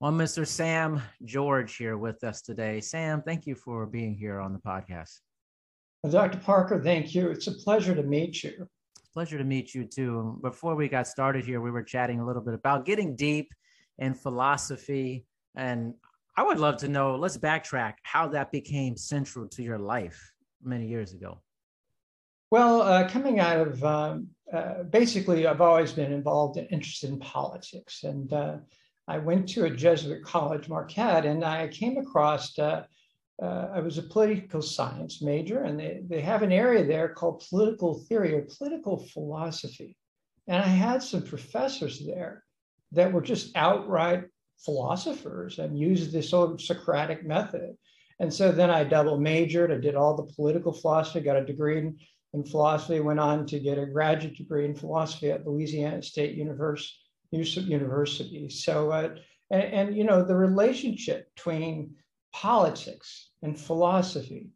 Well, Mr. Sam George here with us today. Sam, thank you for being here on the podcast. Well, Dr. Parker, thank you. It's a pleasure to meet you. Pleasure to meet you too. Before we got started here, we were chatting a little bit about getting deep in philosophy. And I would love to know, let's backtrack, how that became central to your life many years ago. Well, coming out of, basically, I've always been involved and interested in politics. And I went to a Jesuit college, Marquette, and I came across, I was a political science major, and they have an area there called political theory or political philosophy. And I had some professors there that were just outright philosophers and used this old Socratic method. And so then I double majored, I did all the political philosophy, got a degree in philosophy, went on to get a graduate degree in philosophy at Louisiana State University. So, and you know, the relationship between politics and philosophy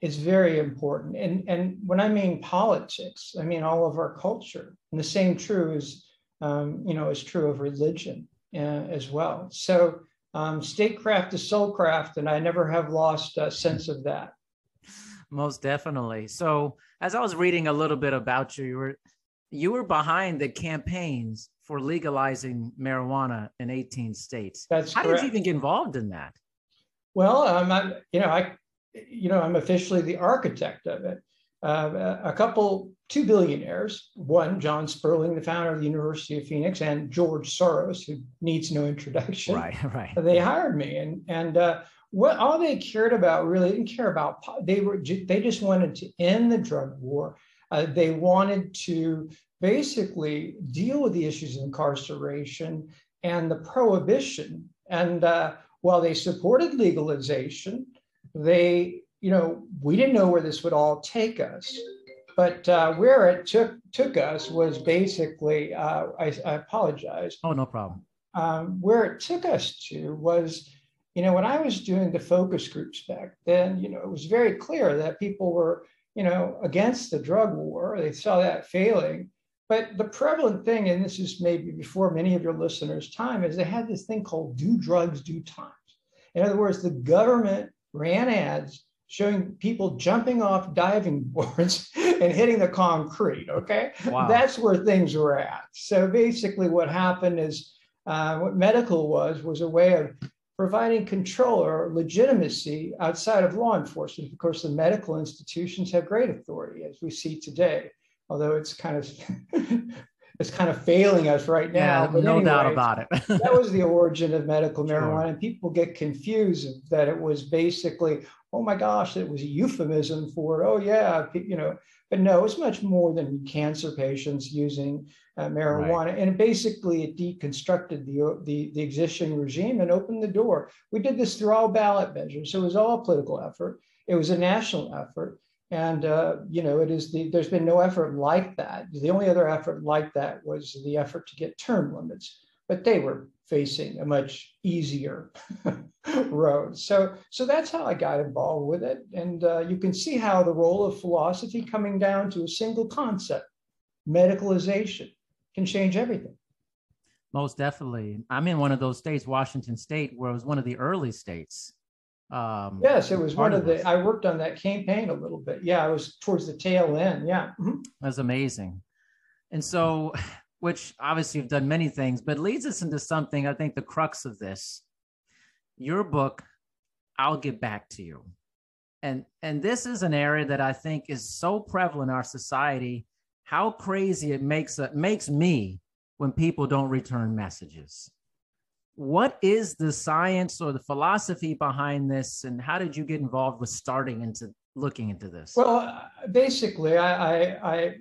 is very important. And when I mean politics, I mean all of our culture. And the same true is, you know, is true of religion as well. So statecraft is soulcraft, and I never have lost a sense of that. Most definitely. So as I was reading a little bit about you, you were behind the campaigns for legalizing marijuana in 18 states. That's correct. How did you even get involved in that? Well, I'm officially the architect of it. Two billionaires, one, John Sperling, the founder of the University of Phoenix, and George Soros, who needs no introduction. Right. They hired me, and what all they cared about really didn't care about. They just wanted to end the drug war. They wanted to basically deal with the issues of incarceration and the prohibition. And while they supported legalization, we didn't know where this would all take us. But where it took us was basically, I apologize. Oh, no problem. Where it took us to was, you know, when I was doing the focus groups back then, you know, it was very clear that people were, you know, against the drug war. They saw that failing. But the prevalent thing, and this is maybe before many of your listeners' time, is they had this thing called do drugs, do times. In other words, the government ran ads showing people jumping off diving boards and hitting the concrete, okay? Wow. That's where things were at. So basically what happened is what medical was a way of providing control or legitimacy outside of law enforcement. Of course, the medical institutions have great authority, as we see today, although it's kind of failing us right now. Yeah, but no doubt about it. That was the origin of medical marijuana, and people get confused that it was basically, oh my gosh, it was a euphemism for, oh yeah, you know. But no, it's much more than cancer patients using marijuana. Right. And basically it deconstructed the existing regime and opened the door. We did this through all ballot measures. So it was all a political effort. It was a national effort. And, you know, there's been no effort like that. The only other effort like that was the effort to get term limits. But they were facing a much easier road. So that's how I got involved with it. And you can see how the role of philosophy coming down to a single concept, medicalization, can change everything. Most definitely. I'm in one of those states, Washington State, where it was one of the early states. Yes, it was one of the, I worked on that campaign a little bit. Yeah, I was towards the tail end. Yeah. Mm-hmm. That's amazing. And so, which obviously you've done many things, but leads us into something, I think the crux of this, your book, I'll Get Back to You. And this is an area that I think is so prevalent in our society, how crazy it makes me when people don't return messages. What is the science or the philosophy behind this? And how did you get involved with starting into looking into this? Well, basically, I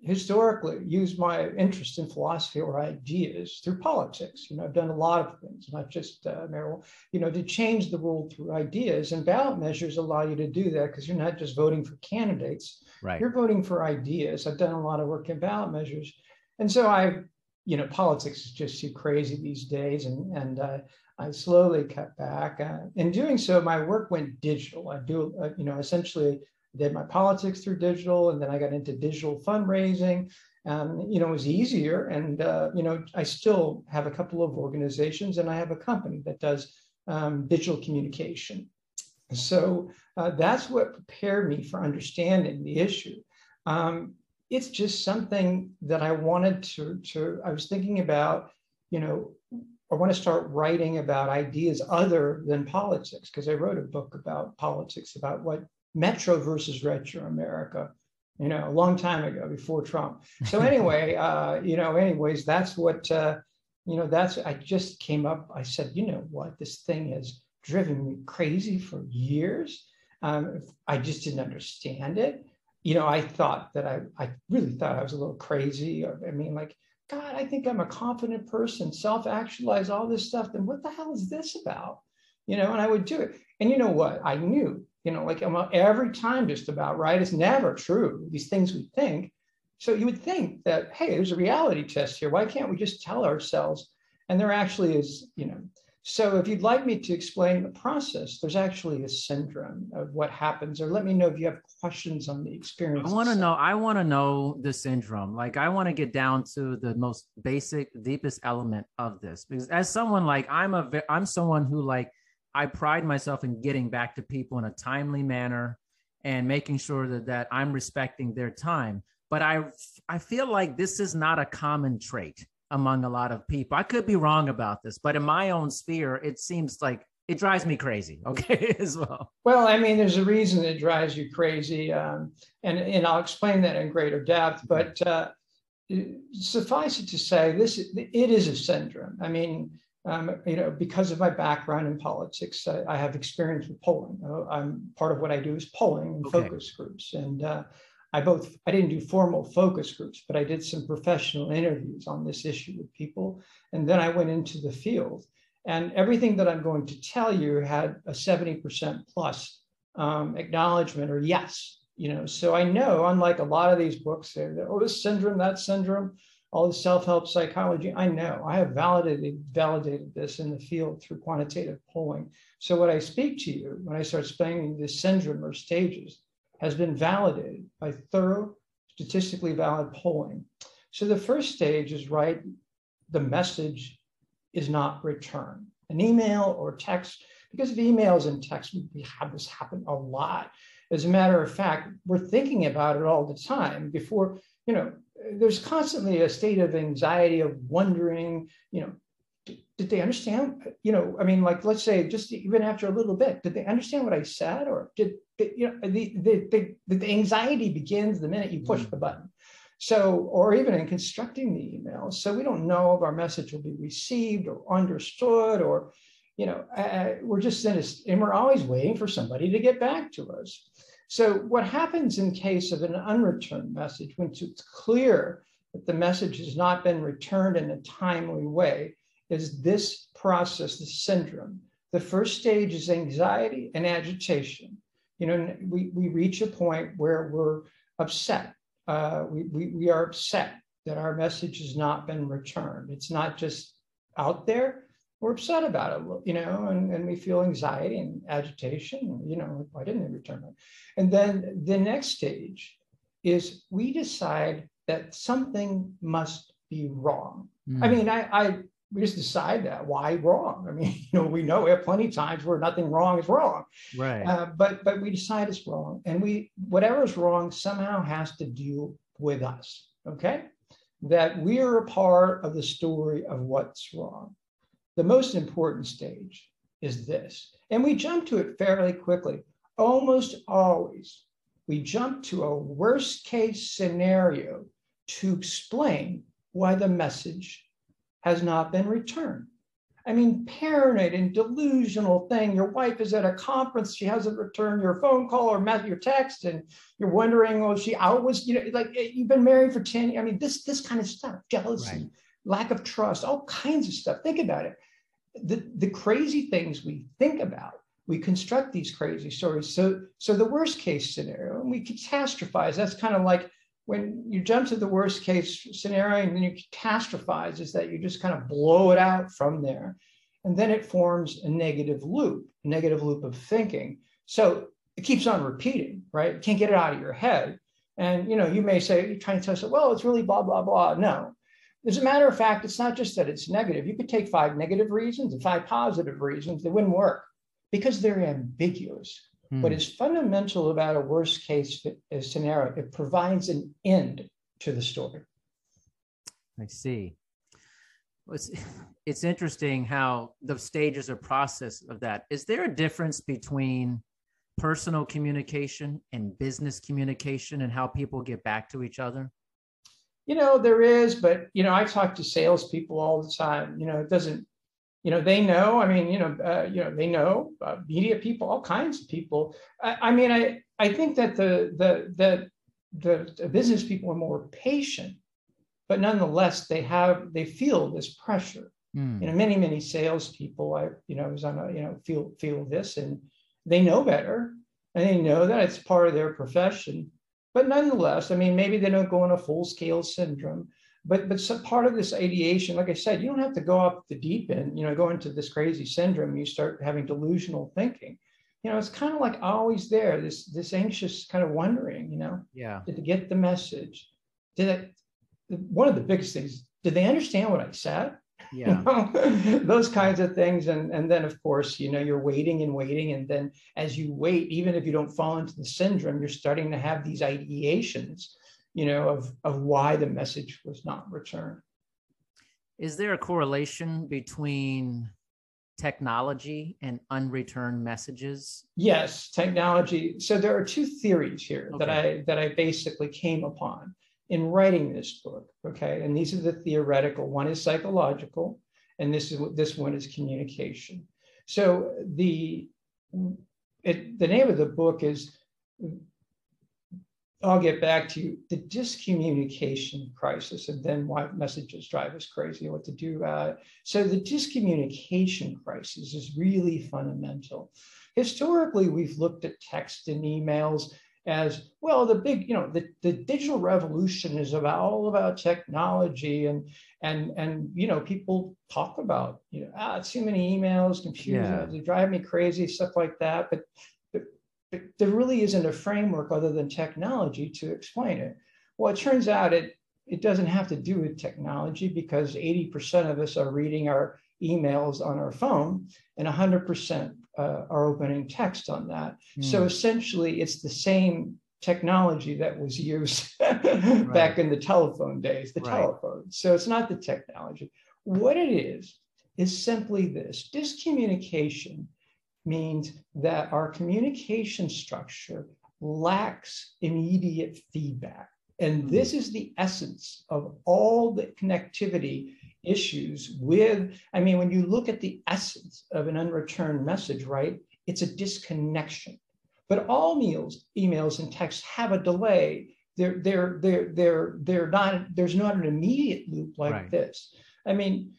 historically used my interest in philosophy or ideas through politics. You know, I've done a lot of things, not just marijuana, you know, to change the world through ideas. And ballot measures allow you to do that because you're not just voting for candidates, right? You're voting for ideas. I've done a lot of work in ballot measures. And so I, you know, politics is just too crazy these days. And I slowly cut back. In doing so, my work went digital. I do, you know, essentially did my politics through digital, and then I got into digital fundraising. You know, it was easier. And, you know, I still have a couple of organizations, and I have a company that does digital communication. So that's what prepared me for understanding the issue. It's just something that I wanted to I was thinking about, you know, I want to start writing about ideas other than politics, because I wrote a book about politics, about what Metro versus Retro America, you know, a long time ago before Trump. So anyway, you know, anyways, that's what, you know, that's, I just came up, I said, you know what, this thing has driven me crazy for years. I just didn't understand it. You know, I thought that I really thought I was a little crazy. I mean, like, God, I think I'm a confident person, self-actualize, all this stuff. Then what the hell is this about? You know, and I would do it. And you know what, I knew, you know, like every time just about, right? It's never true, these things we think. So you would think that, hey, there's a reality test here. Why can't we just tell ourselves? And there actually is, you know. So if you'd like me to explain the process, there's actually a syndrome of what happens, or let me know if you have questions on the experience. I want to know the syndrome. Like, I want to get down to the most basic, deepest element of this, because as someone like, I'm someone who, like, I pride myself in getting back to people in a timely manner and making sure that I'm respecting their time. But I feel like this is not a common trait among a lot of people. I could be wrong about this, but in my own sphere, it seems like it drives me crazy, okay, as well. Well, I mean, there's a reason it drives you crazy, and I'll explain that in greater depth, but suffice it to say, it is a syndrome. I mean, you know, because of my background in politics, I have experience with polling. I'm part of what I do is polling and focus groups. And I didn't do formal focus groups, but I did some professional interviews on this issue with people. And then I went into the field, and everything that I'm going to tell you had a 70% plus acknowledgement or yes, you know. So I know, unlike a lot of these books, they're, oh, this syndrome, that syndrome, all the self-help psychology, I know. I have validated this in the field through quantitative polling. So what I speak to you, when I start explaining this syndrome or stages, has been validated by thorough, statistically valid polling. So the first stage is, right, the message is not returned. An email or text, because of emails and text, we have this happen a lot. As a matter of fact, we're thinking about it all the time before, you know, there's constantly a state of anxiety, of wondering, you know, did they understand? You know, I mean, like, let's say just even after a little bit, did they understand what I said? Or the anxiety begins the minute you push the button. So, or even in constructing the email. So we don't know if our message will be received or understood, or, you know, we're just in and we're always waiting for somebody to get back to us. So what happens in case of an unreturned message, when it's clear that the message has not been returned in a timely way, is this process, the syndrome. The first stage is anxiety and agitation. You know, we reach a point where we're upset. We are upset that our message has not been returned. It's not just out there. We're upset about it, you know, and we feel anxiety and agitation, you know, why didn't they return it? And then the next stage is we decide that something must be wrong. I mean, we just decide that. Why wrong? I mean, you know, we know we have plenty of times where nothing wrong is wrong. Right. But we decide it's wrong, and whatever is wrong somehow has to deal with us, okay? That we're a part of the story of what's wrong. The most important stage is this, and we jump to it fairly quickly. Almost always, we jump to a worst case scenario to explain why the message has not been returned. I mean, paranoid and delusional thing. Your wife is at a conference. She hasn't returned your phone call or your text. And you're wondering, oh, she out was, you know, like you've been married for 10 years. I mean, this kind of stuff, jealousy, right, lack of trust, all kinds of stuff. Think about it. The crazy things we think about, we construct these crazy stories. So the worst case scenario, and we catastrophize. That's kind of like when you jump to the worst case scenario and then you catastrophize, is that you just kind of blow it out from there. And then it forms a negative loop of thinking. So it keeps on repeating, right? You can't get it out of your head. And, you know, you may say, you're trying to tell us, well, it's really blah, blah, blah. No. As a matter of fact, it's not just that it's negative. You could take 5 negative reasons and 5 positive reasons. They wouldn't work because they're ambiguous. Mm. What is fundamental about a worst case scenario, it provides an end to the story. I see. It's interesting how the stages or process of that. Is there a difference between personal communication and business communication and how people get back to each other? You know, there is, but, you know, I talk to salespeople all the time. You know, it doesn't, you know, they know, I mean, you know, they know media people, all kinds of people. I mean, I think that the business people are more patient, but nonetheless, they feel this pressure. Mm. You know, many salespeople, feel this, and they know better, and they know that it's part of their profession. But nonetheless, I mean, maybe they don't go on a full-scale syndrome, but some part of this ideation, like I said, you don't have to go off the deep end, you know, go into this crazy syndrome, you start having delusional thinking. You know, it's kind of like always there, this anxious kind of wondering, you know, yeah, did they get the message? One of the biggest things, did they understand what I said? Yeah, you know, those kinds of things. And then, of course, you know, you're waiting and waiting. And then as you wait, even if you don't fall into the syndrome, you're starting to have these ideations, you know, of why the message was not returned. Is there a correlation between technology and unreturned messages? Yes, technology. So there are 2 theories here, okay, that I basically came upon in writing this book, okay? And these are the theoretical. One is psychological, and this one is communication. So the name of the book is, I'll get back to you, The Discommunication Crisis, and then why messages drive us crazy, what to do about it. So the discommunication crisis is really fundamental. Historically, we've looked at text and emails as, well, the big, you know, the digital revolution is all about technology, and you know, people talk about, you know, too many emails, computers, yeah, they drive me crazy, stuff like that. But there really isn't a framework other than technology to explain it. Well, it turns out it doesn't have to do with technology, because 80% of us are reading our emails on our phone, and 100% are opening text on that. Mm. So essentially, it's the same technology that was used right, back in the telephone days, the right, telephone. So it's not the technology. What it is simply this. Discommunication means that our communication structure lacks immediate feedback. And this is the essence of all the connectivity issues with, I mean, when you look at the essence of an unreturned message, right, it's a disconnection. But all emails and texts have a delay. There's not an immediate loop like right, this. I mean,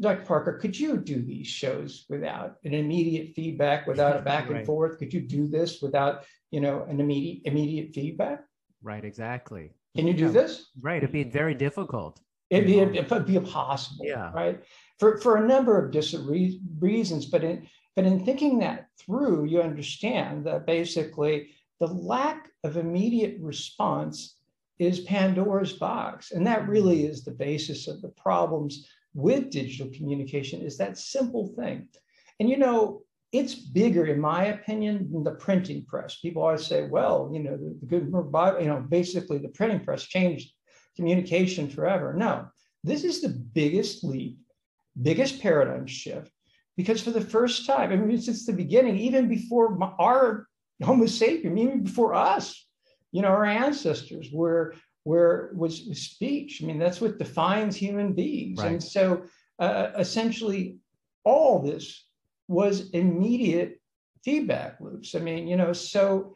Dr. Parker, could you do these shows without an immediate feedback, without a back right, and forth? Could you do this without, you know, an immediate feedback? Right, exactly. Can you do this? Right, it'd be very difficult. It'd be impossible, yeah, right? For a number of reasons, but in thinking that through, you understand that basically the lack of immediate response is Pandora's box. And that really is the basis of the problems with digital communication, is that simple thing. And, you know, it's bigger, in my opinion, than the printing press. People always say, well, you know, basically the printing press changed communication forever. No, this is the biggest leap, biggest paradigm shift, because for the first time, I mean, since the beginning, even before our Homo sapien, even before us, you know, our ancestors was speech. I mean, that's what defines human beings. Right. And so essentially, all this was immediate feedback loops. I mean, you know, so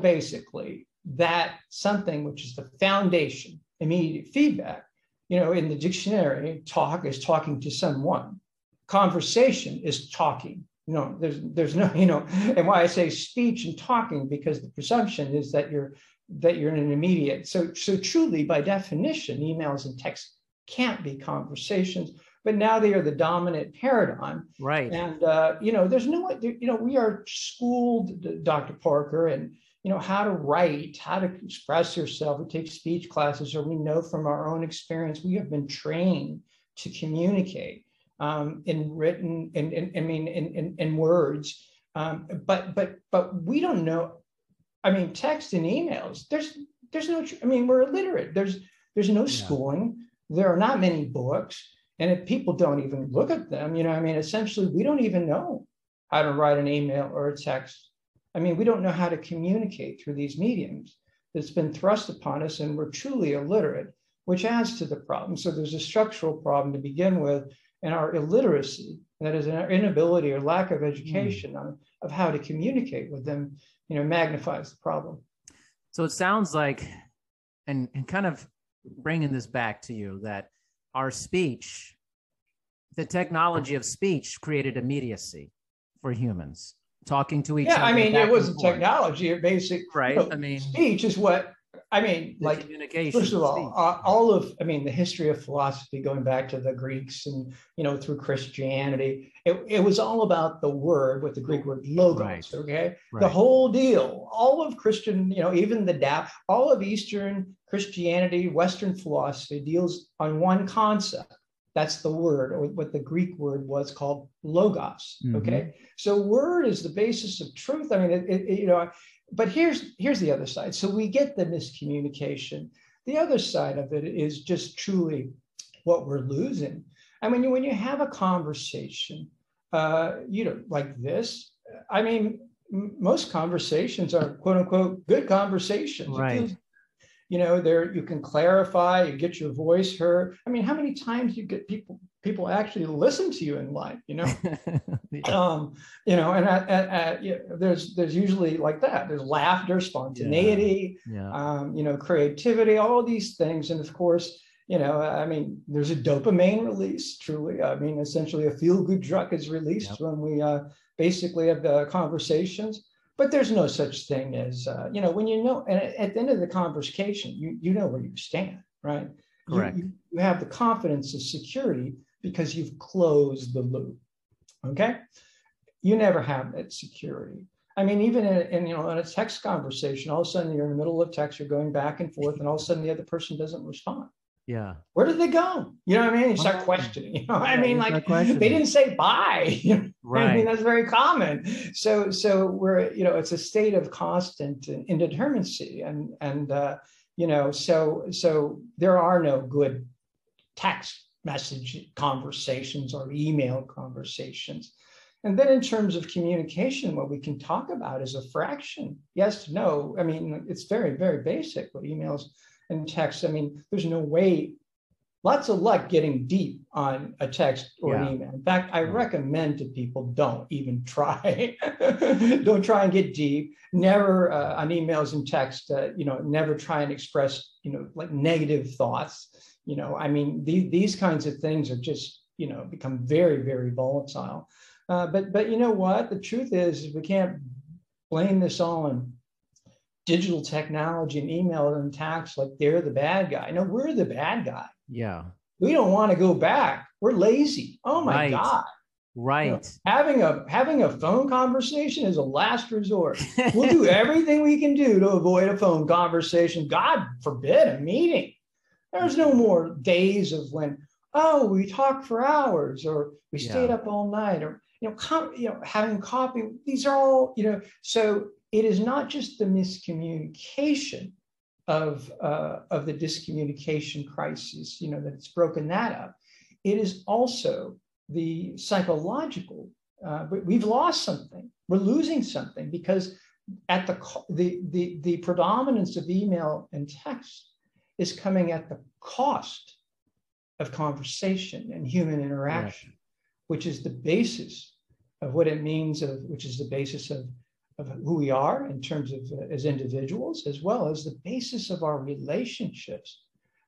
basically that something which is the foundation, immediate feedback, you know, in the dictionary, talk is talking to someone. Conversation is talking. You know, there's no, you know, and why I say speech and talking, because the presumption is that you're in an immediate. So truly, by definition, emails and texts can't be conversations, but now they are the dominant paradigm. Right. And, you know, there's no, you know, we are schooled, Dr. Parker, and, you know, how to write, how to express yourself. We take speech classes, or we know from our own experience, we have been trained to communicate in written, in words. But we don't know, I mean, text and emails, there's no, I mean, we're illiterate. There's no schooling. There are not many books. And if people don't even look at them, you know, I mean, essentially, we don't even know how to write an email or a text. I mean, we don't know how to communicate through these mediums that's been thrust upon us, and we're truly illiterate, which adds to the problem. So there's a structural problem to begin with, and our illiteracy, that is our inability or lack of education of how to communicate with them, you know, magnifies the problem. So it sounds like, and kind of bringing this back to you, that our speech, the technology of speech, created immediacy for humans. Talking to each other. Yeah, I mean, it wasn't technology, it basically, right? You know, I mean, speech is what, I mean, like, communication. First of all of, I mean, the history of philosophy going back to the Greeks and, you know, through Christianity, it was all about the word, with the Greek word logos, right. Okay? Right. The whole deal, all of Christian, you know, even the Tao, all of Eastern Christianity, Western philosophy deals on one concept. That's the word, or what the Greek word was called logos. Okay, so word is the basis of truth. I mean, it, you know, but here's the other side. So we get the miscommunication. The other side of it is just truly what we're losing. I mean, when you have a conversation, you know, like this, I mean, most conversations are quote unquote good conversations. Right. You know, you can clarify, you get your voice heard. I mean, how many times you get people actually listen to you in life, you know? You know, and you know, there's usually like that. There's laughter, spontaneity, you know, creativity, all these things. And of course, you know, I mean, there's a dopamine release, truly. I mean, essentially a feel-good drug is released when we basically have the conversations. But there's no such thing as, you know, when you know, and at the end of the conversation, you know where you stand, right? Correct. You have the confidence of security because you've closed the loop, okay? You never have that security. I mean, even you know, in a text conversation, all of a sudden you're in the middle of text, you're going back and forth, and all of a sudden the other person doesn't respond. Yeah. Where did they go? You know what I mean? You start questioning. You know what I mean? Like, they didn't say bye. You know? Right. I mean, that's very common. So we're, you know, it's a state of constant indeterminacy. And you know, so there are no good text message conversations or email conversations. And then in terms of communication, what we can talk about is a fraction. Yes, no. I mean, it's very, very basic what emails and text. I mean, there's no way, lots of luck getting deep on a text or an email. In fact, I recommend to people, don't even try. Don't try and get deep. Never on emails and text, you know, never try and express, you know, like negative thoughts. You know, I mean, these kinds of things are just, you know, become very, very volatile. But you know what? The truth is we can't blame this all on digital technology and email and text, like they're the bad guy. No, we're the bad guy. Yeah. We don't want to go back. We're lazy. Oh my God. Right. You know, having a phone conversation is a last resort. We'll do everything we can do to avoid a phone conversation. God forbid a meeting. There's no more days of when, oh, we talked for hours, or we stayed up all night, or, you know, having coffee. These are all, you know, so it is not just the miscommunication of the discommunication crisis, you know, that it's broken that up. It is also the psychological. We've lost something. We're losing something because at the predominance of email and text is coming at the cost of conversation and human interaction. which is the basis of what it means, which is the basis of who we are in terms of as individuals, as well as the basis of our relationships.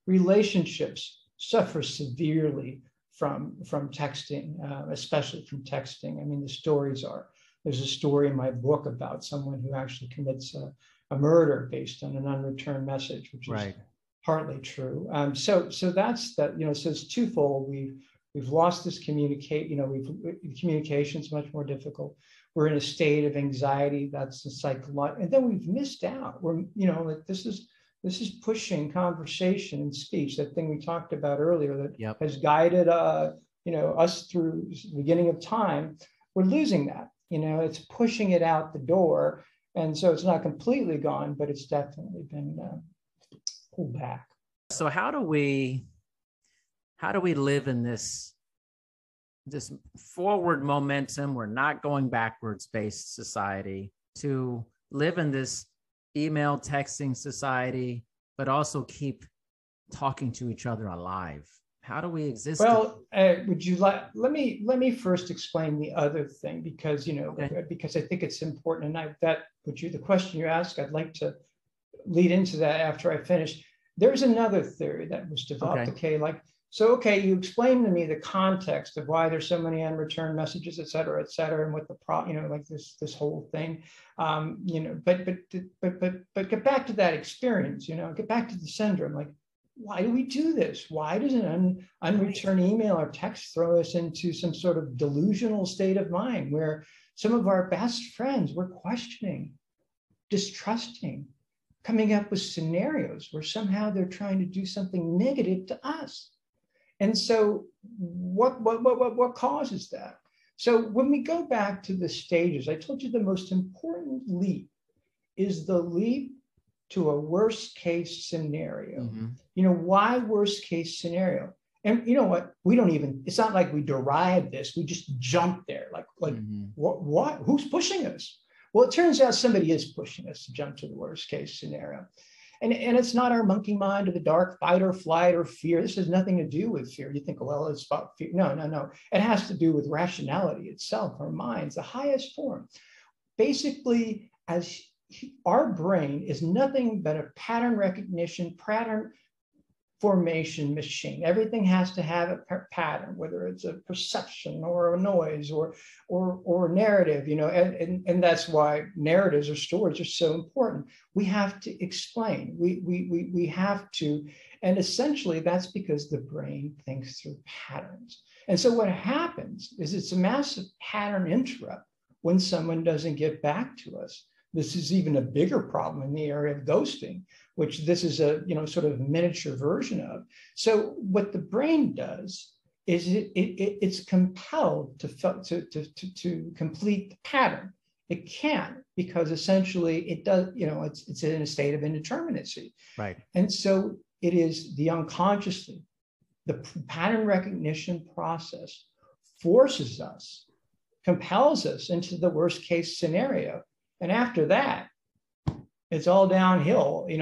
Relationships suffer severely from texting, especially from texting. I mean, the stories are, there's a story in my book about someone who actually commits a murder based on an unreturned message, which is right. Partly true. So that's that, so it's twofold. We've lost this communication's much more difficult. We're in a state of anxiety. That's the psychological, and then we've missed out. We're, like this is pushing conversation and speech, that thing we talked about earlier that yep. has guided, us through the beginning of time. We're losing that, it's pushing it out the door. And so it's not completely gone, but it's definitely been pulled back. So how do we live in this forward momentum? We're not going backwards based society, to live in this email texting society, but also keep talking to each other alive. How do we exist? Well, let me first explain the other thing, because okay. because I think it's important, and the question you asked, I'd like to lead into that after I finish. There's another theory that was developed. Okay, you explained to me the context of why there's so many unreturned messages, et cetera, and what the this whole thing, But get back to that experience, get back to the syndrome, why do we do this? Why does an unreturned email or text throw us into some sort of delusional state of mind where some of our best friends we're questioning, distrusting, coming up with scenarios where somehow they're trying to do something negative to us? And so what causes that? So when we go back to the stages, I told you the most important leap is the leap to a worst case scenario. Mm-hmm. Why worst case scenario? And it's not like we derived this, we just jumped there. Mm-hmm. What? Who's pushing us? Well, it turns out somebody is pushing us to jump to the worst case scenario. And it's not our monkey mind or the dark fight or flight or fear. This has nothing to do with fear. You think, well, it's about fear. No. It has to do with rationality itself, our minds, the highest form. Basically, our brain is nothing but a pattern recognition, pattern formation machine. Everything has to have a pattern, whether it's a perception or a noise or a narrative, and that's why narratives or stories are so important. We have to explain, we have to, and essentially that's because the brain thinks through patterns. And so what happens is it's a massive pattern interrupt when someone doesn't get back to us. This is even a bigger problem in the area of ghosting, which this is a sort of miniature version of. So what the brain does is it's compelled to complete the pattern. It can't, because essentially it does. It's in a state of indeterminacy. Right. And so it is the unconsciously, the pattern recognition process forces us, compels us into the worst case scenario. And after that, it's all downhill. The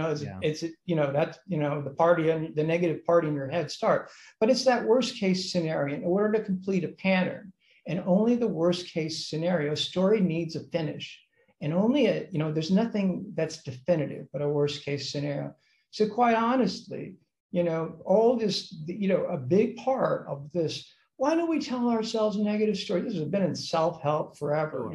party, the negative party in your head start. But it's that worst case scenario. In order to complete a pattern, and only the worst case scenario story needs a finish, and only there's nothing that's definitive but a worst case scenario. So quite honestly, all this, a big part of this. Why don't we tell ourselves negative stories? This has been in self-help forever.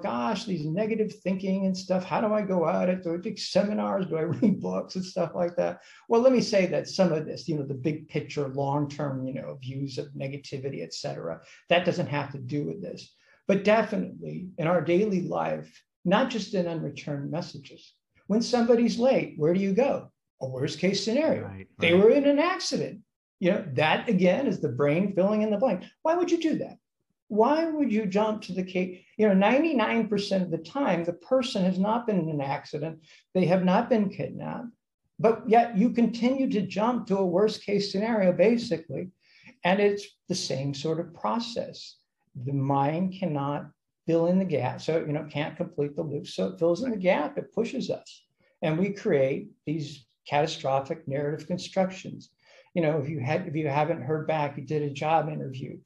Gosh, these negative thinking and stuff. How do I go at it? Do I take seminars? Do I read books and stuff like that? Well, let me say that some of this, the big picture, long-term, views of negativity, et cetera, that doesn't have to do with this. But definitely in our daily life, not just in unreturned messages, when somebody's late, where do you go? A worst case scenario. Right. They were in an accident. That again is the brain filling in the blank. Why would you do that? Why would you jump to the case? 99% of the time, the person has not been in an accident. They have not been kidnapped, but yet you continue to jump to a worst case scenario, basically. And it's the same sort of process. The mind cannot fill in the gap. So, can't complete the loop. So it fills in the gap, it pushes us. And we create these catastrophic narrative constructions. you know, if you haven't heard back, you did a job interview,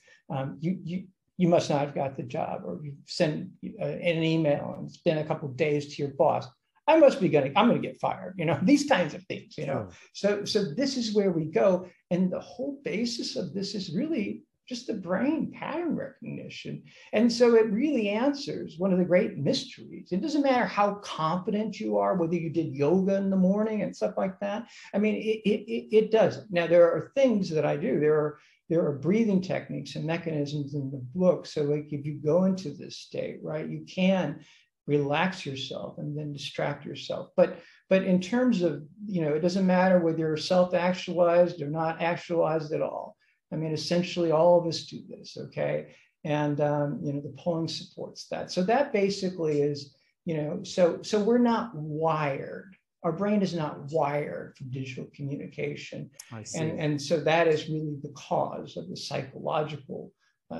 you must not have got the job, or you send an email and spend a couple of days to your boss. I'm going to get fired, you know, these kinds of things, you know. So this is where we go. And the whole basis of this is really just the brain pattern recognition. And so it really answers one of the great mysteries. It doesn't matter how confident you are, whether you did yoga in the morning and stuff like that. I mean, it doesn't. Now, there are things that I do. There are breathing techniques and mechanisms in the book. So like if you go into this state, right, you can relax yourself and then distract yourself. But in terms of, you know, it doesn't matter whether you're self-actualized or not actualized at all. I mean, essentially all of us do this, okay? And, you know, the polling supports that. So that basically is, you know, so we're not wired. Our brain is not wired for digital communication. I see. And so that is really the cause of the psychological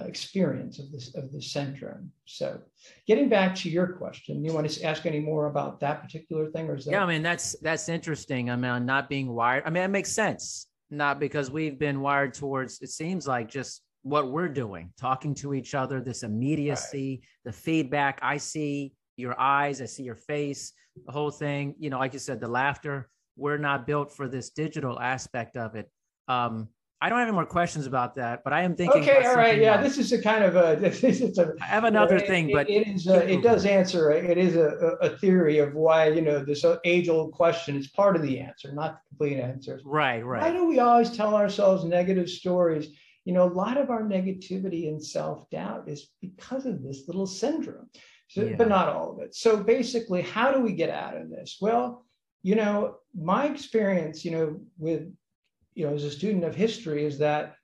experience of this syndrome. So, getting back to your question, you want to ask any more about that particular thing, or is that? Yeah, I mean that's interesting. I mean, not being wired. I mean, it makes sense. Not because we've been wired towards. It seems like just what we're doing, talking to each other, this immediacy, right. The feedback. I see your eyes. I see your face. The whole thing. You know, like you said, the laughter. We're not built for this digital aspect of it. I don't have any more questions about that, but I am thinking. Okay, all right, yeah, else. This is a kind of a. I have another thing, but it is a theory of why, you know, this age-old question is part of the answer, not the complete answer. Right. Why do we always tell ourselves negative stories? You know, a lot of our negativity and self-doubt is because of this little syndrome, so, yeah. But not all of it. So basically, how do we get out of this? Well, you know, my experience, you know, with. You know, as a student of history, is that,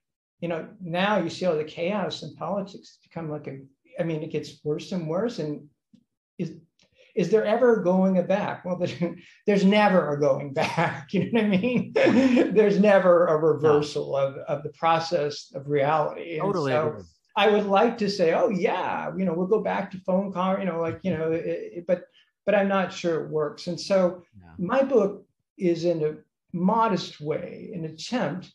you know, now you see all the chaos in politics. It's become like it gets worse and worse. And is there ever going back? Well, there's never a going back. You know what I mean? There's never a reversal of the process of reality. Totally. So I would like to say, oh yeah, you know, we'll go back to phone call. You know, like, you know, but I'm not sure it works. And so my book is in a modest way, an attempt,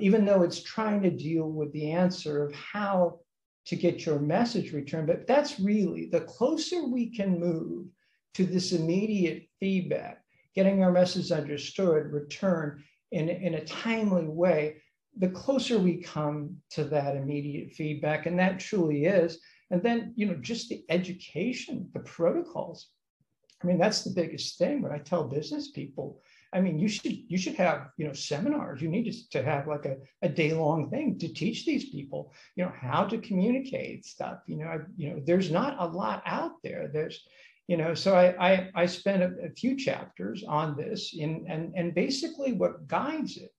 even though it's trying to deal with the answer of how to get your message returned. But that's really, the closer we can move to this immediate feedback, getting our message understood, returned in a timely way, the closer we come to that immediate feedback. And that truly is. And then, you know, just the education, the protocols. I mean, that's the biggest thing when I tell business people. I mean, you should have, you know, seminars. You need to have like a day-long thing to teach these people, you know, how to communicate stuff. You know, there's not a lot out there. There's, you know, so I spent a few chapters on this, and basically what guides it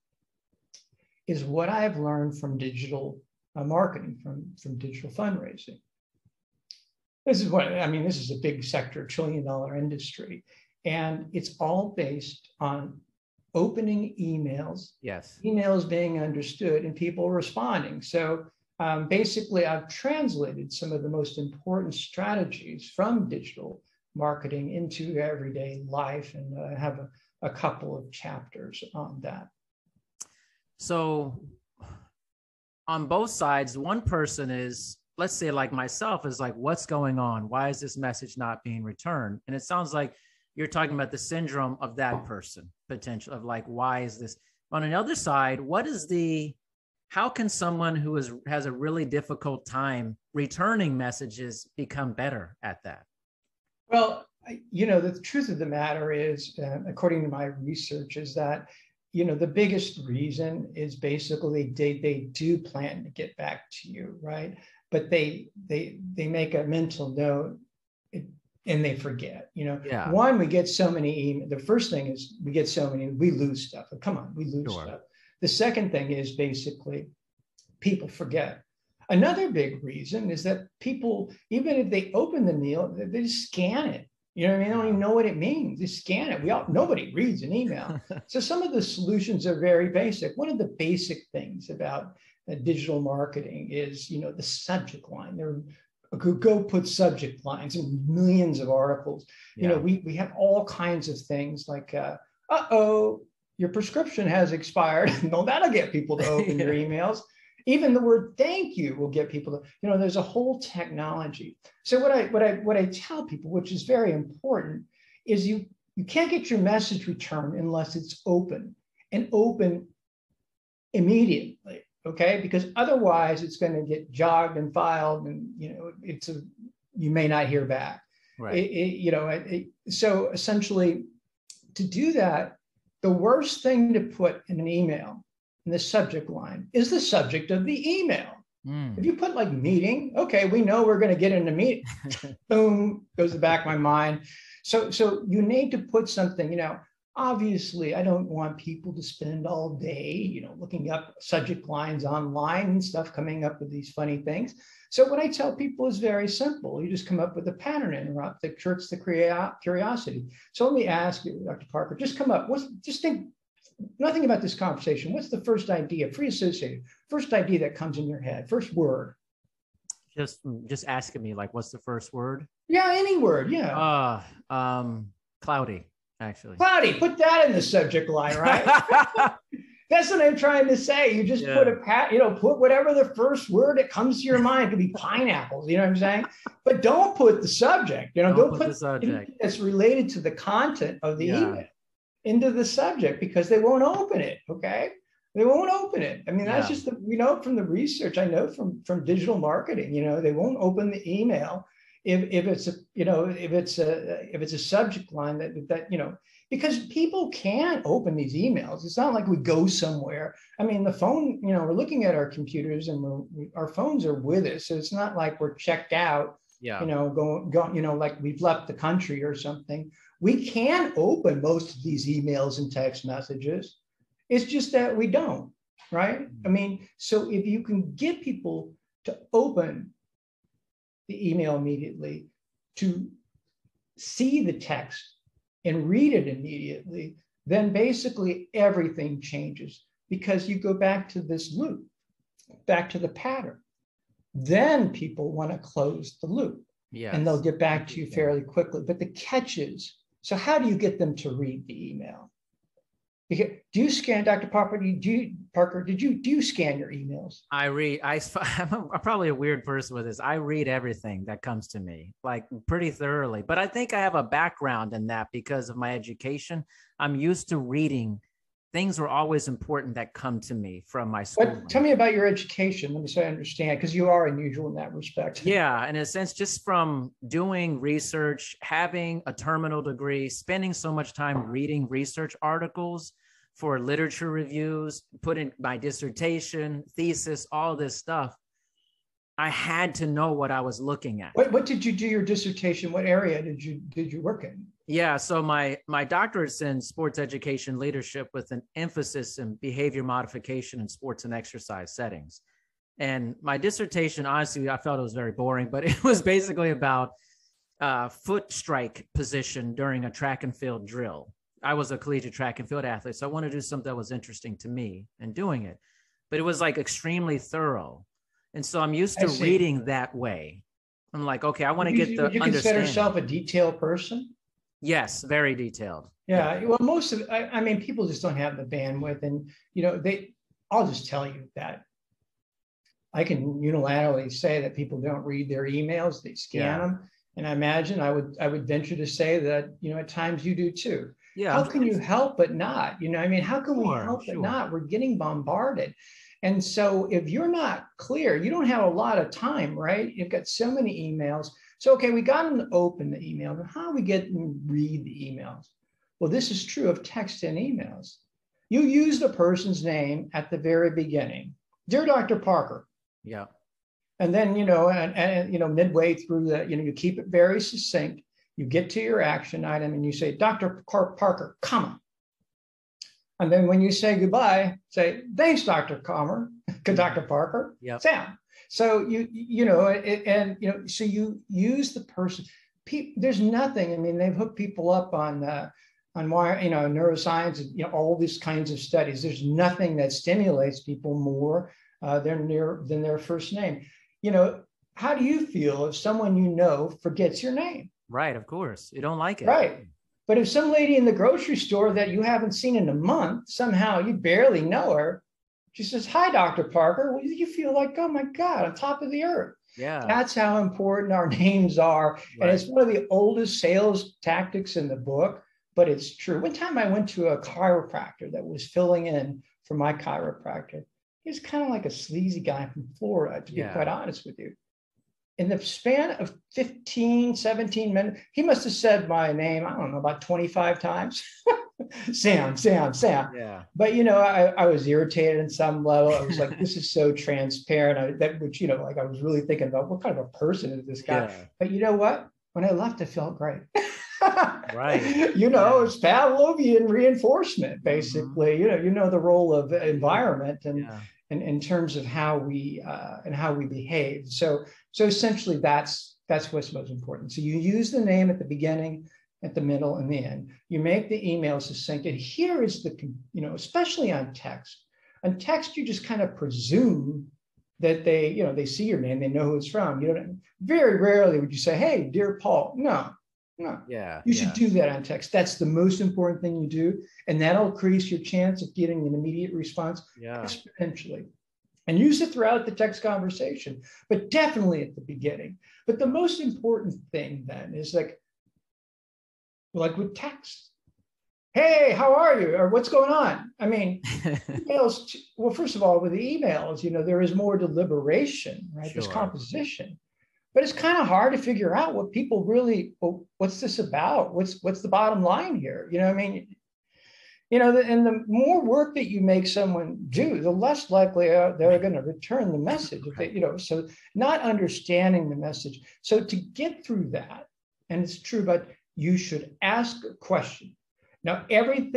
is what I've learned from digital marketing, from digital fundraising. This is what I mean. This is a big sector, $1 trillion industry. And it's all based on opening emails, emails being understood and people responding. So basically, I've translated some of the most important strategies from digital marketing into everyday life. And I have a couple of chapters on that. So on both sides, one person is, let's say like myself, is like, what's going on? Why is this message not being returned? And it sounds like you're talking about the syndrome of that person, potential of like, why is this? On another side, how can someone who has a really difficult time returning messages become better at that? Well, you know, the truth of the matter is, according to my research, is that, you know, the biggest reason is basically they do plan to get back to you, right? But they make a mental note. And they forget, you know. Yeah. One, we get so many emails. The first thing is we lose stuff. Come on, we lose stuff. The second thing is basically people forget. Another big reason is that people, even if they open the mail, they just scan it. You know what I mean? They don't even know what it means. They scan it. Nobody reads an email. So some of the solutions are very basic. One of the basic things about digital marketing is, you know, the subject line. Go put subject lines in millions of articles. Yeah. You know, we have all kinds of things like, your prescription has expired. No, that'll get people to open your emails. Even the word thank you will get people to, you know, there's a whole technology. So what I tell people, which is very important, is you can't get your message returned unless it's open and open immediately, okay? Because otherwise it's going to get jogged and filed and, you know, it's a, you may not hear back. Right. So essentially to do that, the worst thing to put in an email in the subject line is the subject of the email. If you put like meeting, okay, we know we're going to get into meeting. Boom, goes the back of my mind. So you need to put something, you know, obviously I don't want people to spend all day, you know, looking up subject lines online and stuff, coming up with these funny things. So what I tell people is very simple. You just come up with a pattern and interrupt that shirts the curiosity. So let me ask you, Dr. Parker, just come up, just think nothing about this conversation. What's the first idea, free associated, first idea that comes in your head, first word? Just asking me like, what's the first word? Yeah, any word, yeah. Cloudy, actually. Cloudy, put that in the subject line, right? That's what I'm trying to say. You just put a put whatever the first word that comes to your mind. It could be pineapples, you know what I'm saying? But don't put the subject, you know, don't put the subject that's related to the content of the email into the subject, because they won't open it, okay? They won't open it. I mean, that's just, we know from the research, I know from digital marketing, you know, they won't open the email if it's a subject line that, you know, because people can open these emails. It's not like we go somewhere. I mean, the phone, you know, we're looking at our computers and our phones are with us. So it's not like we're checked out, you know, you know, like we've left the country or something. We can open most of these emails and text messages. It's just that we don't, right? I mean, so if you can get people to open the email immediately, to see the text and read it immediately, then basically everything changes, because you go back to this loop, back to the pattern. Then people want to close the loop and they'll get back to you fairly quickly. But the catch is, so how do you get them to read the email? Because Dr. Parker, did you scan your emails? I'm probably a weird person with this. I read everything that comes to me, like pretty thoroughly. But I think I have a background in that because of my education. I'm used to reading. Things were always important that come to me from my school. But tell me about your education. Let me so I understand, because you are unusual in that respect. Yeah, in a sense, just from doing research, having a terminal degree, spending so much time reading research articles for literature reviews, putting my dissertation, thesis, all this stuff. I had to know what I was looking at. What did you do your dissertation? What area did you work in? Yeah, so my doctorate's in sports education leadership with an emphasis in behavior modification in sports and exercise settings. And my dissertation, honestly, I felt it was very boring, but it was basically about foot strike position during a track and field drill. I was a collegiate track and field athlete, so I wanted to do something that was interesting to me and doing it. But it was like extremely thorough. And so I'm used to reading that way. I'm like, okay, I want to get the understanding. You consider yourself a detailed person? Yes, very detailed. Yeah, well, most of, I mean, people just don't have the bandwidth. And, you know, I'll just tell you that I can unilaterally say that people don't read their emails, they scan them. And I imagine I would venture to say that, you know, at times you do too. Yeah. How can you help but not? You know, I mean, how can we help but not? We're getting bombarded. And so if you're not clear, you don't have a lot of time, right? You've got so many emails. So, okay, we got them to open the email. But how do we get them to read the emails? Well, this is true of text and emails. You use the person's name at the very beginning. Dear Dr. Parker. Yeah. And then, you know, and you know, midway through the, you know, you keep it very succinct. You get to your action item and you say, Dr. Parker, comma. And then when you say goodbye, say, thanks, Dr. Parker, Sam. So you know, and you know, so you use the person. There's nothing. I mean, they've hooked people up on why, you know, neuroscience, you know, all these kinds of studies. There's nothing that stimulates people more than their first name. You know, how do you feel if someone you know forgets your name? Right. Of course, you don't like it. Right. But if some lady in the grocery store that you haven't seen in a month, somehow you barely know her, she says, "Hi, Dr. Parker," you feel like, oh my God, on top of the earth. Yeah. That's how important our names are. Right. And it's one of the oldest sales tactics in the book, but it's true. One time I went to a chiropractor that was filling in for my chiropractor. He was kind of like a sleazy guy from Florida, to be quite honest with you. In the span of 15, 17 minutes, he must have said my name, I don't know, about 25 times. Sam. Yeah. But, you know, I was irritated on some level. I was like, this is so transparent. I was really thinking about what kind of a person is this guy? Yeah. But you know what? When I left, I felt great. Right. You know, it's Pavlovian reinforcement, basically. Mm-hmm. You know, the role of environment and in terms of how we behave. So essentially, that's what's most important. So you use the name at the beginning, at the middle, and the end. You make the email succinct. And here is the, especially on text. On text, you just kind of presume that they see your name, they know who it's from. You know, very rarely would you say, "Hey, dear Paul." No. Yeah. You should do that on text. That's the most important thing you do, and that'll increase your chance of getting an immediate response exponentially. And use it throughout the text conversation, but definitely at the beginning. But the most important thing then is like with text, "Hey, how are you?" or "What's going on?" I mean, emails, well, first of all, with the emails, there is more deliberation, right? Sure. There's composition, but it's kind of hard to figure out what people really, what's this about? What's the bottom line here? You know what I mean? And the more work that you make someone do, the less likely they're going to return the message, so not understanding the message. So to get through that, and it's true, but you should ask a question. Now, every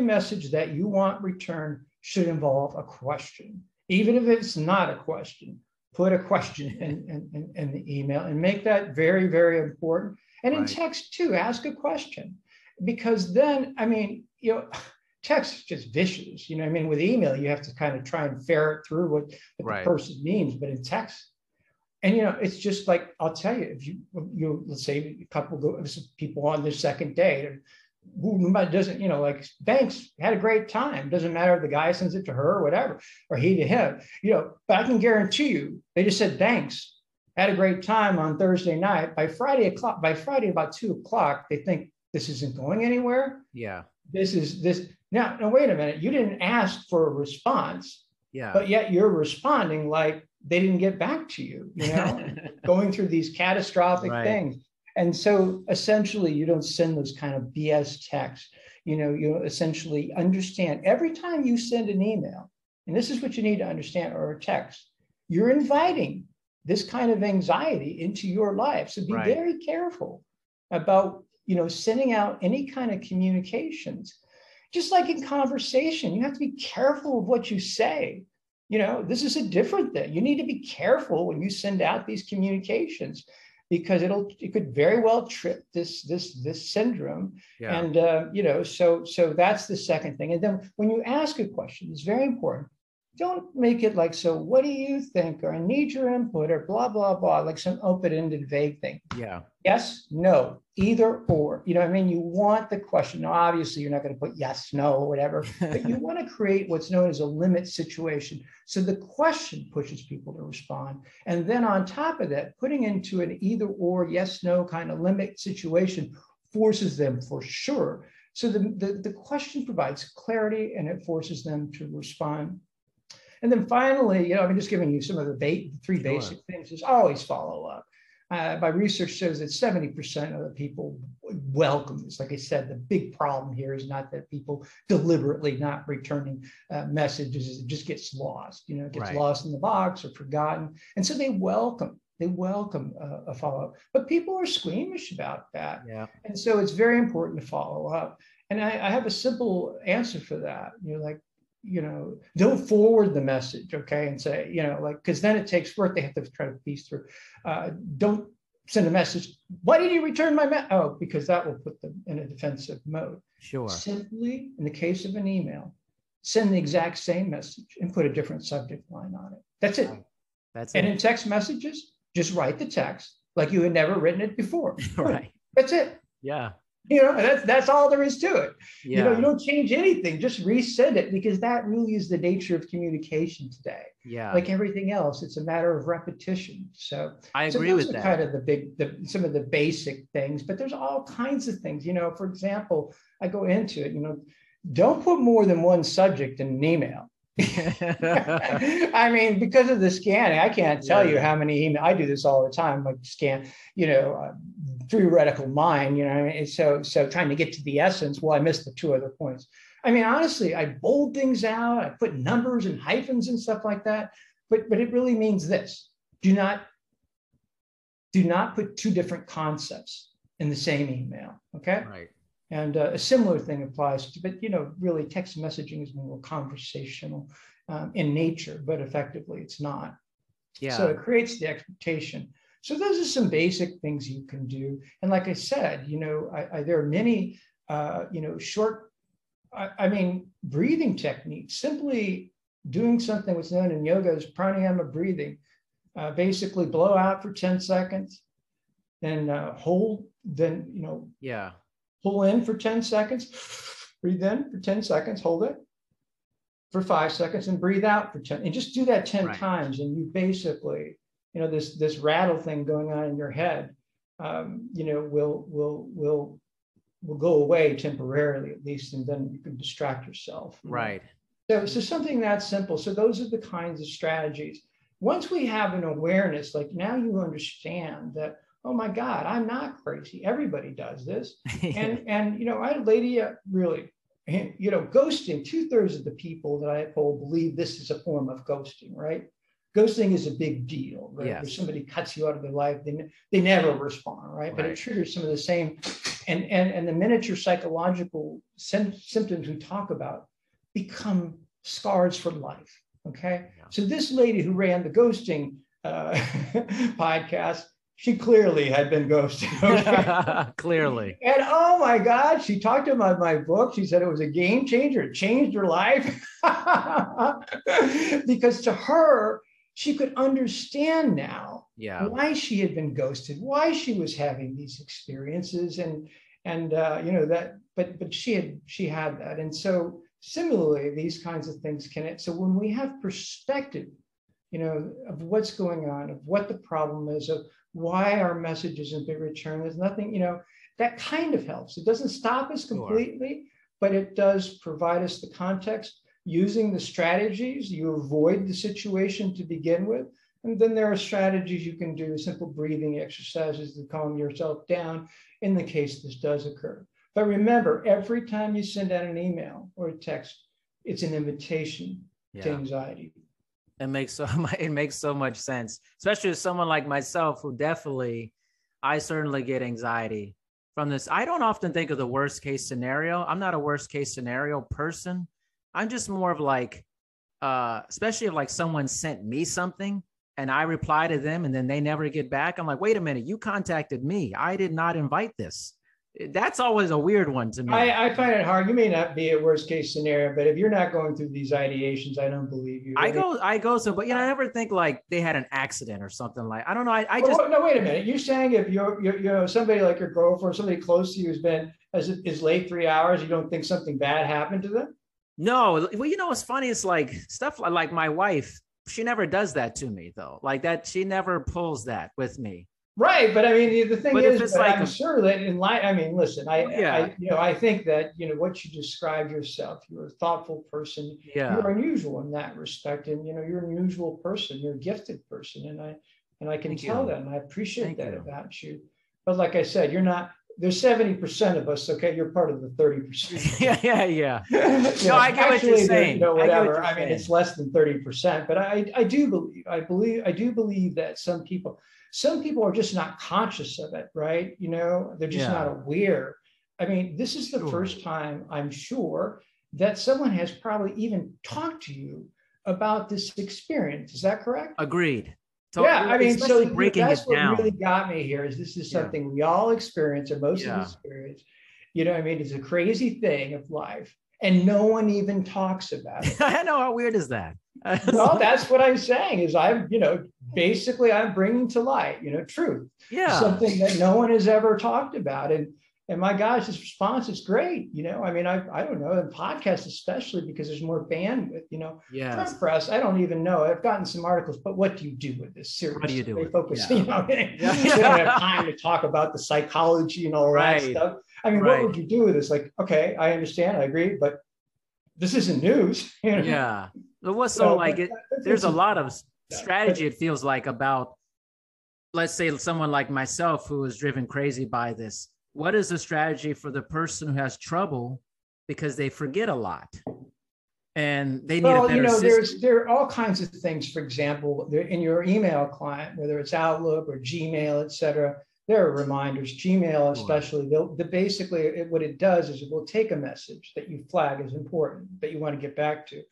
message that you want returned should involve a question. Even if it's not a question, put a question in the email and make that very, very important. And in text too, ask a question. Because then, text is just vicious. With email, you have to kind of try and ferret through what the person means, but in text, it's just like, I'll tell you, if you let's say a couple of people on their second date, who doesn't, thanks, had a great time. Doesn't matter if the guy sends it to her or whatever, or he to him, but I can guarantee you, they just said, "Thanks, had a great time" on Thursday night. By Friday, about 2 o'clock, they think, "This isn't going anywhere. Yeah. This is this." Now, wait a minute. You didn't ask for a response. Yeah. But yet you're responding like they didn't get back to you, going through these catastrophic things. And so essentially you don't send those kind of BS texts. You essentially understand every time you send an email, and this is what you need to understand, or a text, you're inviting this kind of anxiety into your life. So be very careful about sending out any kind of communications. Just like in conversation, you have to be careful of what you say. This is a different thing. You need to be careful when you send out these communications, because it could very well trip this syndrome. Yeah. And so that's the second thing. And then when you ask a question, it's very important. Don't make it like, "So what do you think?" or "I need your input," or blah, blah, blah, like some open-ended vague thing. Yeah. Yes, no, either or. You want the question. Now, obviously, you're not going to put yes, no, or whatever, but you want to create what's known as a limit situation. So the question pushes people to respond. And then on top of that, putting into an either or, yes, no kind of limit situation forces them for sure. So the question provides clarity and it forces them to respond. And then finally, just giving you some of the three basic things is always follow up. My research shows that 70% of the people welcome this. Like I said, the big problem here is not that people deliberately not returning messages. It just gets lost, it gets lost in the box or forgotten. And so they welcome a follow-up, but people are squeamish about that. Yeah. And so it's very important to follow up. And I have a simple answer for that. Don't forward the message, okay, and say, because then it takes work. They have to try to piece through. Don't send a message, "Why did you return my message?" Oh, because that will put them in a defensive mode. Sure. Simply, in the case of an email, send the exact same message and put a different subject line on it. That's it. That's and it. In text messages, just write the text like you had never written it before. Right. That's it. Yeah. You know, that's all there is to it. Yeah. You know, you don't change anything, just resend it, because that really is the nature of communication today. Yeah. Like everything else, it's a matter of repetition. So I agree with that. Kind of some of the basic things, but there's all kinds of things. You know, for example, I go into it, you know, don't put more than one subject in an email. I mean, because of the scanning, I can't tell you how many emails. I do this all the time, like scan, you know, theoretical mind, you know what I mean? So trying to get to the essence, well, I missed the two other points. I mean, honestly, I bold things out, I put numbers and hyphens and stuff like that, but it really means this: do not put two different concepts in the same email, okay? Right. And a similar thing applies to, but you know, really text messaging is more conversational in nature, but effectively it's not. Yeah. So it creates the expectation. So those are some basic things you can do. And like I said, you know, there are many, you know, breathing techniques, simply doing something what's known in yoga as pranayama breathing. Basically blow out for 10 seconds, then hold, then, you know, pull in for 10 seconds, breathe in for 10 seconds, hold it for 5 seconds, and breathe out for 10, and just do that 10 times. And you basically, you know, this rattle thing going on in your head, you know, will go away temporarily, at least, and then you can distract yourself. Right. So something that simple. So those are the kinds of strategies. Once we have an awareness, like now you understand that, oh my God, I'm not crazy. Everybody does this. And you know, I had a lady really, you know, ghosting, 2/3 of the people that I poll believe this is a form of ghosting, right? Ghosting is a big deal, right? Yes. Where somebody cuts you out of their life, they never respond, right? But it triggers some of the same, and the miniature psychological symptoms we talk about become scars for life, okay? Yeah. So this lady who ran the ghosting podcast, she clearly had been ghosted. Okay? Clearly. And oh my God, she talked about my book. She said it was a game changer. It changed her life. Because to her, she could understand now why she had been ghosted, why she was having these experiences. And you know, that, but she had that. And so similarly, these kinds of things can, so when we have perspective, you know, of what's going on, of what the problem is, of why our message isn't being returned. There's nothing, you know, that kind of helps. It doesn't stop us completely, but it does provide us the context. Using the strategies, you avoid the situation to begin with. And then there are strategies you can do, simple breathing exercises to calm yourself down in the case this does occur. But remember, every time you send out an email or a text, it's an invitation to anxiety. It makes so much sense, especially as someone like myself who definitely, I certainly get anxiety from this. I don't often think of the worst case scenario. I'm not a worst case scenario person. I'm just more of like, especially if like someone sent me something and I reply to them and then they never get back. I'm like, wait a minute, you contacted me. I did not invite this. That's always a weird one to me. I find it hard. You may not be a worst case scenario, but if you're not going through these ideations, I don't believe you. Right? I go. So, but you know, I never think like they had an accident or something like, I don't know. No, wait a minute. You're saying if you're you know, somebody like your girlfriend, somebody close to you who's been, is late 3 hours, you don't think something bad happened to them? No. Well, you know, what's funny. It's like stuff like my wife, she never does that to me though. Like that. She never pulls that with me. Right, but I mean the thing is, like, I'm sure that in life, I mean, listen, I you know, I think that, you know, what you describe yourself, you're a thoughtful person, you're unusual in that respect, and you know, you're an unusual person, you're a gifted person, and I can tell that, and I appreciate that about you. But like I said, you're not. There's 70% of us, okay? You're part of the 30%. No, I get what you're saying. No, whatever. I mean, it's less than 30%, but I do believe that some people are just not conscious of it, right? You know, they're just not aware. I mean, this is the first time, I'm sure, that someone has probably even talked to you about this experience. Is that correct? Agreed. So, yeah, I mean, so that's what really got me here is this is something we all experience, or most of us experience. You know what I mean? It's a crazy thing of life, and no one even talks about it. I know, how weird is that? Well, that's what I'm saying is I'm, you know, basically I'm bringing to light, you know, truth. Yeah. Something that no one has ever talked about. And And my gosh, this response is great. You know, I mean, I don't know, and podcasts especially because there's more bandwidth, you know. Yeah. Front press, I don't even know. I've gotten some articles, but what do you do with this? Seriously, what do you do? They focus, yeah. You know, they don't have time to talk about the psychology and all that stuff. I mean, what would you do with this? Like, okay, I understand, I agree, but this isn't news. You know? Yeah. But what's so like it? There's a lot of strategy. It feels like about, let's say, someone like myself who is driven crazy by this. What is the strategy for the person who has trouble because they forget a lot and they need a better system? There are all kinds of things. For example, in your email client, whether it's Outlook or Gmail, et cetera, there are reminders. Gmail especially, what it does is it will take a message that you flag as important that you want to get back to.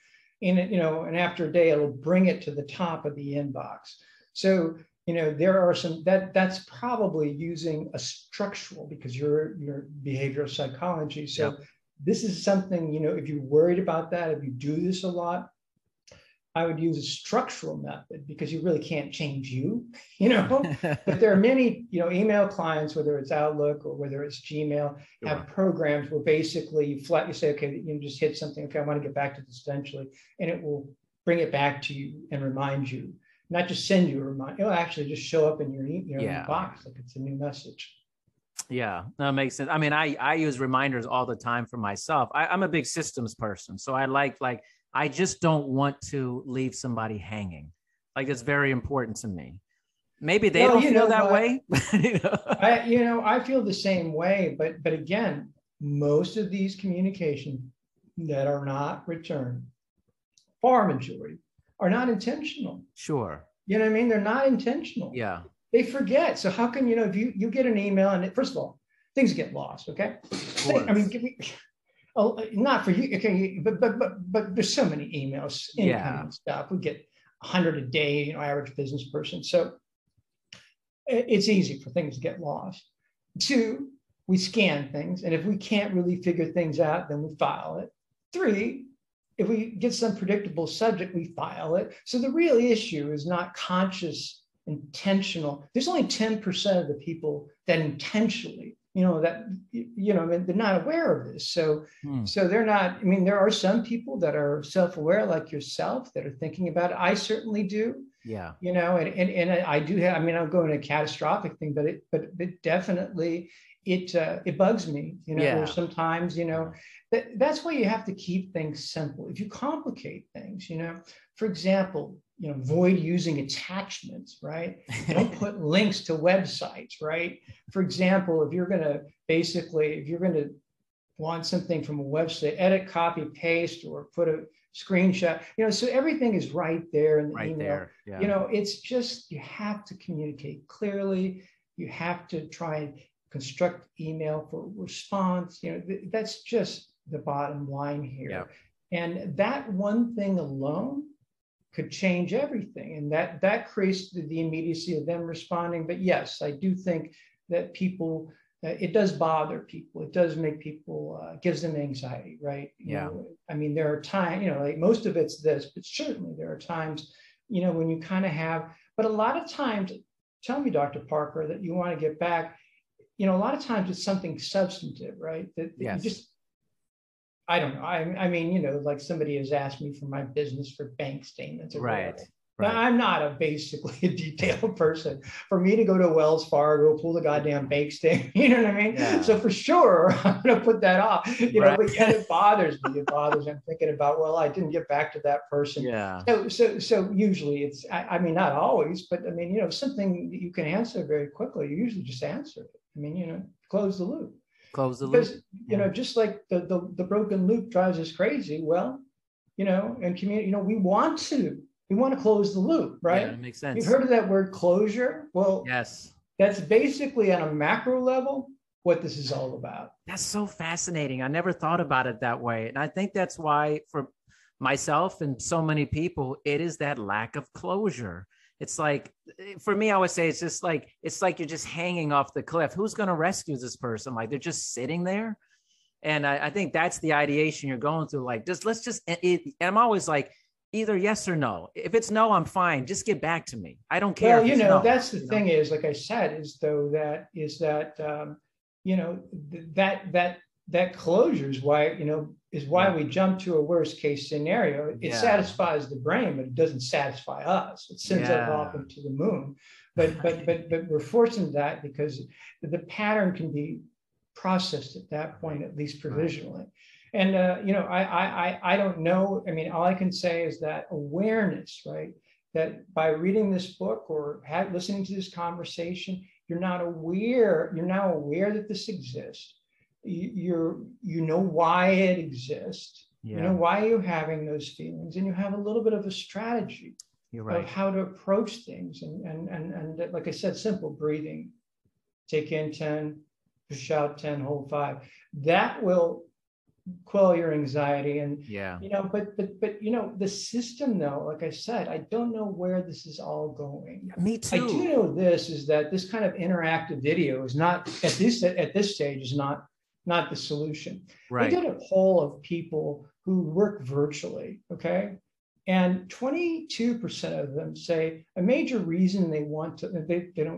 And after a day, it'll bring it to the top of the inbox. So, you know, there are some that's probably using a structural because you're behavioral psychology. So this is something, you know, if you're worried about that, if you do this a lot, I would use a structural method because you really can't change you know, but there are many, you know, email clients, whether it's Outlook or whether it's Gmail, have programs where basically you say, okay, you just hit something. Okay, I want to get back to this eventually. And it will bring it back to you and remind you, not just send you a reminder. It'll actually just show up in your box. Like it's a new message. Yeah, that makes sense. I mean, I use reminders all the time for myself. I'm a big systems person. So I like, I just don't want to leave somebody hanging. Like it's very important to me. Maybe they don't feel that way. I feel the same way, but again, most of these communications that are not returned, far majority, are not intentional. Sure. You know what I mean? They're not intentional. Yeah. They forget. So how can, you know, if you get an email and first of all, things get lost. Okay. I mean, not for you, okay, but there's so many emails, incoming stuff. We get 100 a day, you know, average business person. So it's easy for things to get lost. 2, we scan things, and if we can't really figure things out, then we file it. 3, if we get some predictable subject, we file it. So the real issue is not conscious, intentional. There's only 10% of the people that intentionally, you know, that, you know, I mean, they're not aware of this. So, so they're not, I mean, there are some people that are self-aware like yourself that are thinking about it. I certainly do. Yeah. You know, and I do have, I mean, I'm going to a catastrophic thing, but definitely it bugs me, you know, or sometimes, you know, that's why you have to keep things simple. If you complicate things, you know, for example, you know, avoid using attachments, right? Don't put links to websites, right? For example, if you're going to want something from a website, edit, copy, paste, or put a screenshot, you know, so everything is right there in the email. You know, it's just, you have to communicate clearly. You have to try and construct email for response. You know, that's just the bottom line here. And that one thing alone could change everything. And that creates the immediacy of them responding. But yes, I do think that people, it does bother people. It does make people, gives them anxiety, right? You know, I mean, there are times, you know, like most of it's this, but certainly there are times, you know, when you kind of have, but a lot of times, tell me, Dr. Parker, that you want to get back, you know, a lot of times it's something substantive, right? That you just, I don't know. I mean, you know, like somebody has asked me for my business for bank statements. Right. Now, I'm not basically a detailed person. For me to go to Wells Fargo, pull the goddamn bank statement, you know what I mean? Yeah. So for sure, I'm going to put that off. You know, but yet it bothers me. It bothers me. I'm thinking about, well, I didn't get back to that person. Yeah. So usually it's, I mean, not always, but I mean, you know, something that you can answer very quickly, you usually just answer it. I mean, you know, close the loop. Because, you know, just like the broken loop drives us crazy. Well, you know, and community, you know, we want to close the loop, right? Yeah, it makes sense. You've heard of that word closure? Well, yes, that's basically on a macro level what this is all about. That's so fascinating. I never thought about it that way. And I think that's why for myself and so many people, it is that lack of closure. It's like, for me, I would say it's like you're just hanging off the cliff. Who's going to rescue this person? Like they're just sitting there. And I think that's the ideation you're going through. Like just, let's just, and I'm always like either yes or no. If it's no, I'm fine. Just get back to me. I don't care. Well, you know, that's the thing is, like I said, is that you know, that closure is why, you know, is why we jump to a worst case scenario. It satisfies the brain, but it doesn't satisfy us. It sends us off into the moon. But we're forced into that because the pattern can be processed at that point, at least provisionally. And you know, I don't know. I mean, all I can say is that awareness, right? That by reading this book or listening to this conversation, you're not aware. You're now aware that this exists. You know why it exists. Yeah. You know why you're having those feelings, and you have a little bit of a strategy of how to approach things. And like I said, simple breathing, take in 10, push out 10, hold 5. That will quell your anxiety. And you know, but you know, the system though, like I said, I don't know where this is all going. Me too. I do know this is that this kind of interactive video is not, at this stage, is not the solution. Right. We did a poll of people who work virtually, okay? And 22% of them say a major reason they don't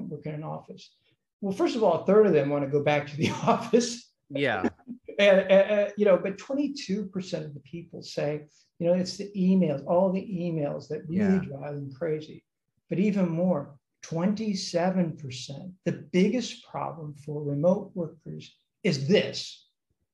work in an office. Well, first of all, a third of them want to go back to the office. Yeah. You know, but 22% of the people say, you know, it's the emails, all the emails that really drive them crazy. But even more, 27%, the biggest problem for remote workers is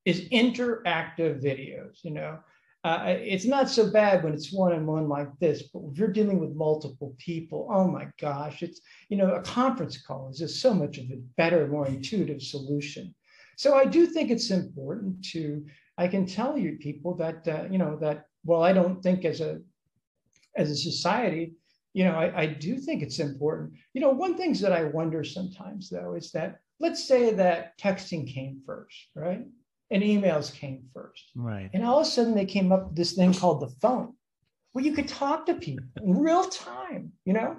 interactive videos. You know, it's not so bad when it's one-on-one like this, but if you're dealing with multiple people, oh my gosh, it's, you know, a conference call is just so much of a better, more intuitive solution. So I do think it's important to, I can tell you people that, you know, that, well, I don't think as a society, you know, I do think it's important. You know, one thing that I wonder sometimes though, is that, let's say that texting came first, right? And emails came first. Right. And all of a sudden they came up with this thing called the phone, where you could talk to people in real time, you know?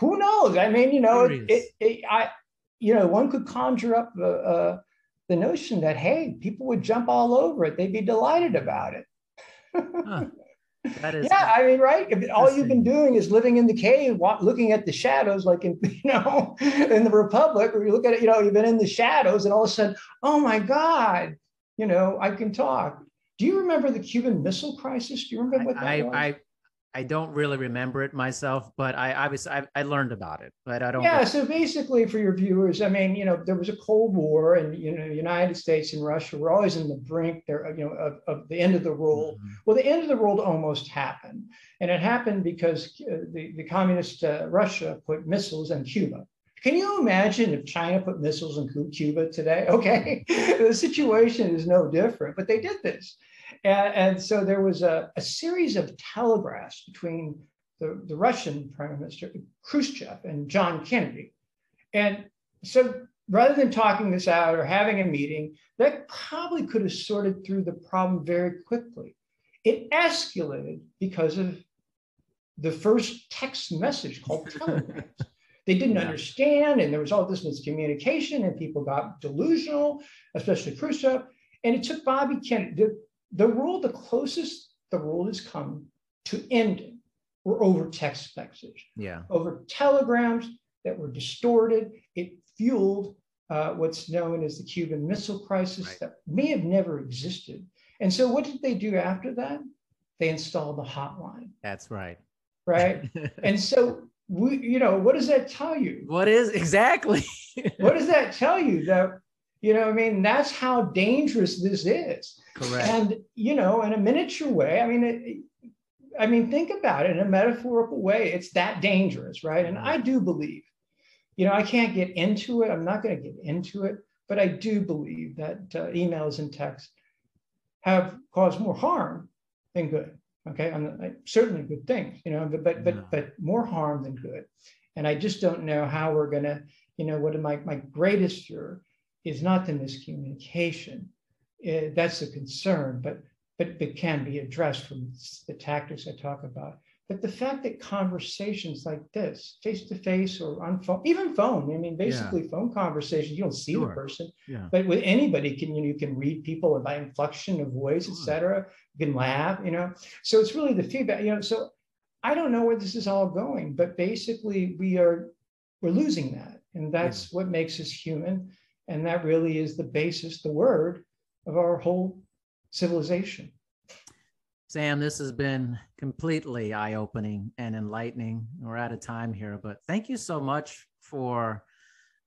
Who knows? I mean, you know, you know, one could conjure up the notion that, hey, people would jump all over it. They'd be delighted about it. Huh. That is I mean, right? If all you've been doing is living in the cave, looking at the shadows, like in, you know, in the Republic, where you look at it, you know, you've been in the shadows and all of a sudden, oh my God, you know, I can talk. Do you remember the Cuban Missile Crisis? Do you remember what that was? I don't really remember it myself, but I obviously I learned about it, but I don't. Yeah, so basically for your viewers, I mean, you know, there was a Cold War, and you know, the United States and Russia were always in the brink there, you know, of the end of the world. Mm-hmm. Well, the end of the world almost happened, and it happened because the communist Russia put missiles on Cuba. Can you imagine if China put missiles on Cuba today? Okay, the situation is no different, but they did this. And so there was a series of telegraphs between the Russian Prime Minister Khrushchev and John Kennedy. And so rather than talking this out or having a meeting, that probably could have sorted through the problem very quickly. It escalated because of the first text message called telegrams. They didn't understand, and there was all this miscommunication, and people got delusional, especially Khrushchev. And it took Bobby Kennedy. The world, the closest the world has come to ending, were over text message, over telegrams that were distorted. It fueled what's known as the Cuban Missile Crisis that may have never existed. And so what did they do after that? They installed the hotline. That's right. Right? And so, you know, what does that tell you? Exactly. What does that tell you? That, you know, I mean, that's how dangerous this is. Correct. And, you know, in a miniature way, I mean, think about it in a metaphorical way, it's that dangerous, right? And I do believe, you know, I can't get into it. I'm not going to get into it, but I do believe that emails and texts have caused more harm than good. Okay. Certainly good things, you know, but more harm than good. And I just don't know how we're going to, you know, what my greatest fear is not the miscommunication. That's a concern, but can be addressed from the tactics I talk about. But the fact that conversations like this, face-to-face or on phone, even phone, I mean, basically phone conversations, you don't see the person, but with anybody, you can read people by inflection of voice, et cetera, you can laugh, you know? So it's really the feedback, you know? So I don't know where this is all going, but basically we're losing that. And that's what makes us human. And that really is the basis, the word, of our whole civilization. Sam, this has been completely eye-opening and enlightening. We're out of time here, but thank you so much for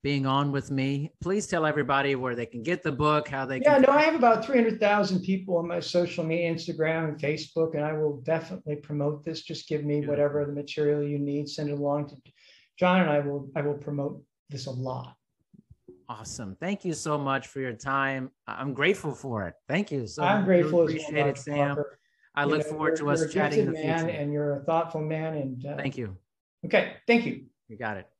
being on with me. Please tell everybody where they can get the book, how they can. Yeah, no, I have about 300,000 people on my social media, Instagram and Facebook, and I will definitely promote this. Just give me whatever the material you need, send it along to John, and I will promote this a lot. Awesome. Thank you so much for your time. I'm grateful for it. Thank you. So I'm grateful. Really appreciate it, Sam. I look forward to us chatting in the future. And you're a thoughtful man. And thank you. Okay. Thank you. You got it.